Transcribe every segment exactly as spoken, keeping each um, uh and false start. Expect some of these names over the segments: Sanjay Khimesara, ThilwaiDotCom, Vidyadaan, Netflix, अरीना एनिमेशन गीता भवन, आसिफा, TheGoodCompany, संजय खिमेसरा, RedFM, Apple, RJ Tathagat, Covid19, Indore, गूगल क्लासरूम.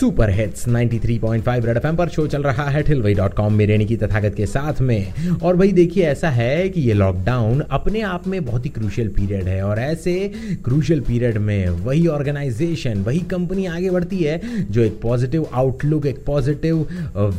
Super hits तिरानवे point पाँच red FM पर शो चल रहा है ढिलवाई डॉट कॉम में रेनी की तथागत के साथ में। और भाई देखिए, ऐसा है कि ये लॉकडाउन अपने आप में बहुत ही क्रूशियल पीरियड है, और ऐसे क्रूशियल पीरियड में वही ऑर्गेनाइजेशन, वही कंपनी आगे बढ़ती है जो एक पॉजिटिव आउटलुक, एक पॉजिटिव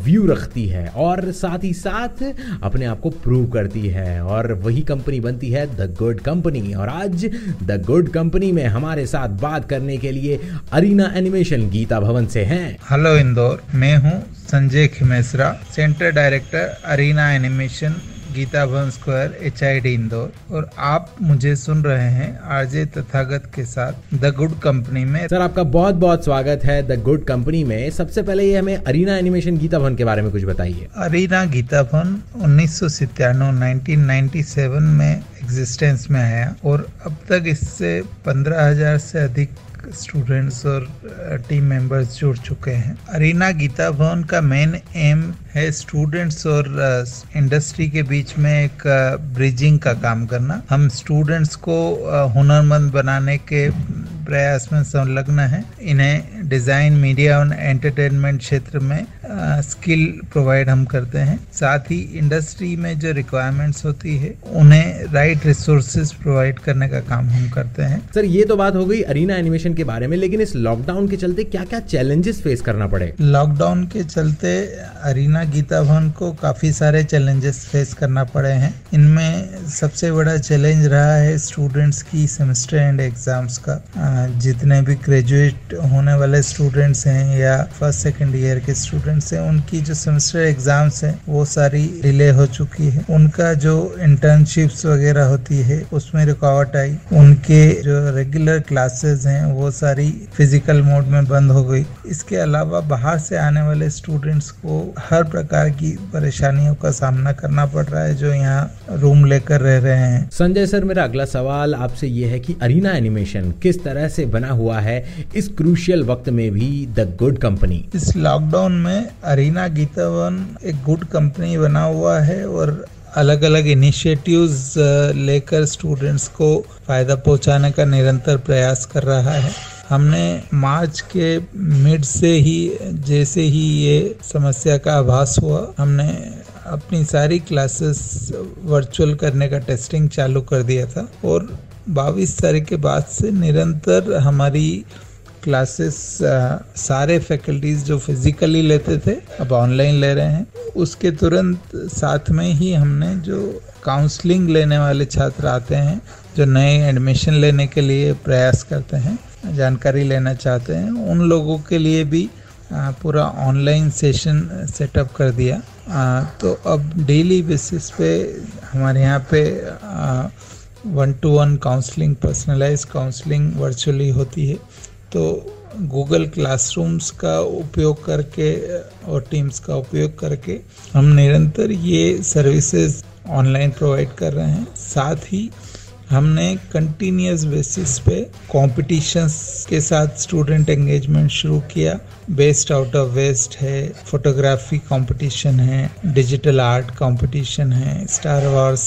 व्यू रखती है और साथ ही साथ अपने आप को प्रूव करती है, और वही कंपनी बनती है द गुड कंपनी। और आज द गुड कंपनी में हमारे साथ बात करने के लिए अरीना एनिमेशन गीता भवन से हैं। हेलो इंदौर, मैं हूँ संजय खिमेसरा, centre director अरीना एनिमेशन गीता भवन square H I D Indore, और आप मुझे सुन रहे हैं आरजे तथागत के साथ द गुड कंपनी में। सर आपका बहुत बहुत स्वागत है द गुड कंपनी में। सबसे पहले ये हमें अरीना एनिमेशन गीता भवन के बारे में कुछ बताइए। अरीना गीता भवन उन्नीस सौ सत्तानवे में एग्जिस्टेंस में आया, और अब तक इससे पंद्रह हजार से अधिक स्टूडेंट्स और टीम मेंबर्स जुड़ चुके हैं। अरीना गीता भवन का मेन एम है स्टूडेंट्स और इंडस्ट्री के बीच में एक ब्रिजिंग का काम करना। हम स्टूडेंट्स को हुनरमंद बनाने के प्रयास में संलग्न है, इन्हें डिजाइन, मीडिया और एंटरटेनमेंट क्षेत्र में आ, स्किल प्रोवाइड हम करते हैं। साथ ही इंडस्ट्री में जो रिक्वायरमेंट्स होती है उन्हें राइट रिसोर्सेज प्रोवाइड करने का काम हम करते हैं। सर ये तो बात हो गई अरीना एनिमेशन के बारे में, लेकिन इस लॉकडाउन के चलते क्या क्या चैलेंजेस फेस करना पड़े? लॉकडाउन के चलते अरीना गीता भवन को काफी सारे चैलेंजेस फेस करना पड़े हैं। इनमें सबसे बड़ा चैलेंज रहा है स्टूडेंट्स की सेमेस्टर एंड एग्जाम्स का। आ, जितने भी ग्रेजुएट होने वाले स्टूडेंट्स हैं या फर्स्ट सेकंड ईयर के स्टूडेंट्स हैं, उनकी जो सेमेस्टर एग्जाम्स हैं वो सारी डिले हो चुकी है। उनका जो इंटर्नशिप्स वगैरह होती है उसमें रुकावट आई। उनके जो रेगुलर क्लासेस हैं वो सारी फिजिकल मोड में बंद हो गई। इसके अलावा बाहर से आने वाले स्टूडेंट्स को हर प्रकार की परेशानियों का सामना करना पड़ रहा है जो यहाँ रूम लेकर रह रहे हैं। संजय सर, मेरा अगला सवाल आपसे ये है कि अरीना एनिमेशन किस तरह से बना हुआ है इस क्रूशियल वक्त में भी द गुड कंपनी? इस लॉकडाउन में अरीना गीता भवन एक गुड कंपनी बना हुआ है और अलग अलग इनिशिएटिव्स लेकर स्टूडेंट्स को फायदा पहुंचाने का निरंतर प्रयास कर रहा है। हमने मार्च के मिड से ही, जैसे ही ये समस्या का आभास हुआ, हमने अपनी सारी क्लासेस वर्चुअल करने का टेस्टिंग चालू कर दिया था, और बाईस तारीख के बाद से निरंतर हमारी क्लासेस सारे फैकल्टीज जो फिजिकली लेते थे अब ऑनलाइन ले रहे हैं। उसके तुरंत साथ में ही हमने जो काउंसलिंग लेने वाले छात्र आते हैं जो नए एडमिशन लेने के लिए प्रयास करते हैं, जानकारी लेना चाहते हैं, उन लोगों के लिए भी पूरा ऑनलाइन सेशन सेटअप कर दिया। आ, तो अब डेली बेसिस पे हमारे यहाँ पे आ, one to one counselling, personalise counselling virtually होती है। तो गूगल क्लासरूम्स का उपयोग करके और टीम्स का उपयोग करके हम निरंतर ये सर्विसेज ऑनलाइन प्रोवाइड कर रहे हैं। साथ ही हमने कंटिन्यूस बेसिस पे कॉम्पिटिशन्स के साथ स्टूडेंट एंगेजमेंट शुरू किया। बेस्ट आउट ऑफ वेस्ट है, फोटोग्राफी कंपटीशन है, डिजिटल आर्ट कंपटीशन है, स्टार वॉर्स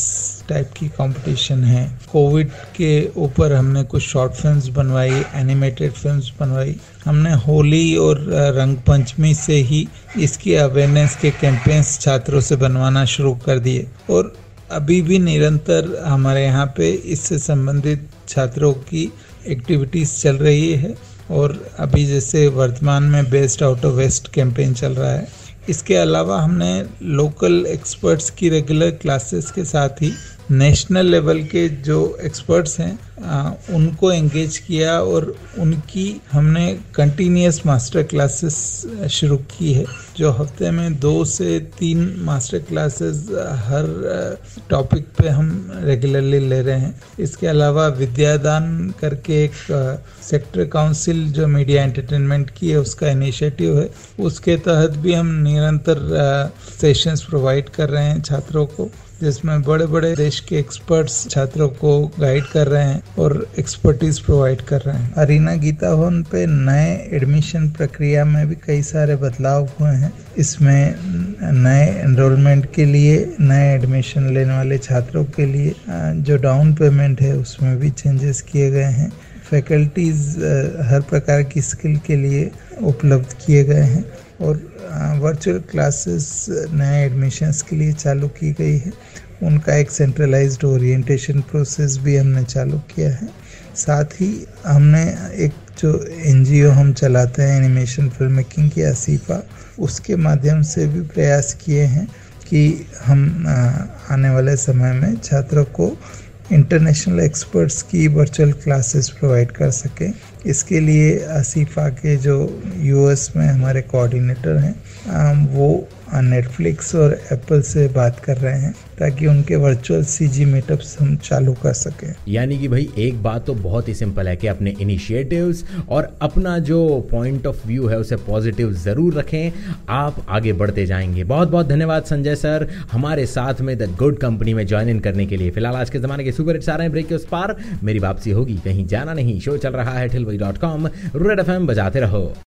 टाइप की कंपटीशन है। कोविड के ऊपर हमने कुछ शॉर्ट फिल्म्स बनवाई, एनिमेटेड फिल्म्स बनवाई। हमने होली और रंग पंचमी से ही इसकी अवेयरनेस के कैंपेन्स छात्रों से बनवाना शुरू कर दिए, और अभी भी निरंतर हमारे यहाँ पे इससे संबंधित छात्रों की एक्टिविटीज़ चल रही है। और अभी जैसे वर्तमान में best out of waste campaign चल रहा है। इसके अलावा हमने लोकल एक्सपर्ट्स की रेगुलर क्लासेस के साथ ही नेशनल लेवल के जो एक्सपर्ट्स हैं आ, उनको एंगेज किया, और उनकी हमने कंटिन्यूस मास्टर क्लासेस शुरू की है जो हफ्ते में दो से तीन मास्टर क्लासेस हर टॉपिक पे हम रेगुलरली ले रहे हैं। इसके अलावा विद्यादान करके एक आ, सेक्टर काउंसिल जो मीडिया एंटरटेनमेंट की है उसका इनिशिएटिव है, उसके तहत भी हम निरंतर आ, सेशंस प्रोवाइड कर रहे हैं छात्रों को। जिसमें बड़े बड़े देश के एक्सपर्ट्स छात्रों को गाइड कर रहे हैं और एक्सपर्टीज प्रोवाइड कर रहे हैं। अरीना गीता भवन पे नए एडमिशन प्रक्रिया में भी कई सारे बदलाव हुए हैं। इसमें नए एनरोलमेंट के लिए, नए एडमिशन लेने वाले छात्रों के लिए जो डाउन पेमेंट है उसमें भी चेंजेस किए गए हैं। फैकल्टीज़ हर प्रकार की स्किल के लिए उपलब्ध किए गए हैं और वर्चुअल क्लासेस नए एडमिशन्स के लिए चालू की गई है। उनका एक सेंट्रलाइज्ड ओरिएंटेशन प्रोसेस भी हमने चालू किया है। साथ ही हमने एक जो एनजीओ हम चलाते हैं एनिमेशन फिल्म मेकिंग की, आसिफा, उसके माध्यम से भी प्रयास किए हैं कि हम आने वाले समय में छात्रों को इंटरनेशनल एक्सपर्ट्स की वर्चुअल क्लासेस प्रोवाइड कर सकें। इसके लिए आसिफा के जो यूएस में हमारे कोऑर्डिनेटर हैं वो नेटफ्लिक्स और एप्पल से बात कर रहे हैं ताकि उनके वर्चुअल सीजी मीटअप्स हम चालू कर सकें। यानी कि भाई एक बात तो बहुत ही सिंपल है कि अपने इनिशिएटिव्स और अपना जो पॉइंट ऑफ व्यू है उसे पॉजिटिव ज़रूर रखें, आप आगे बढ़ते जाएंगे। बहुत बहुत धन्यवाद संजय सर, हमारे साथ में द गुड कंपनी में ज्वाइन इन करने के लिए। फिलहाल आज के ज़माने के सुपर हिट्स आ रहे हैं, ब्रेक के उस पार मेरी वापसी होगी, कहीं जाना नहीं। शो चल रहा है टिल वही dot com, red F M बजाते रहो।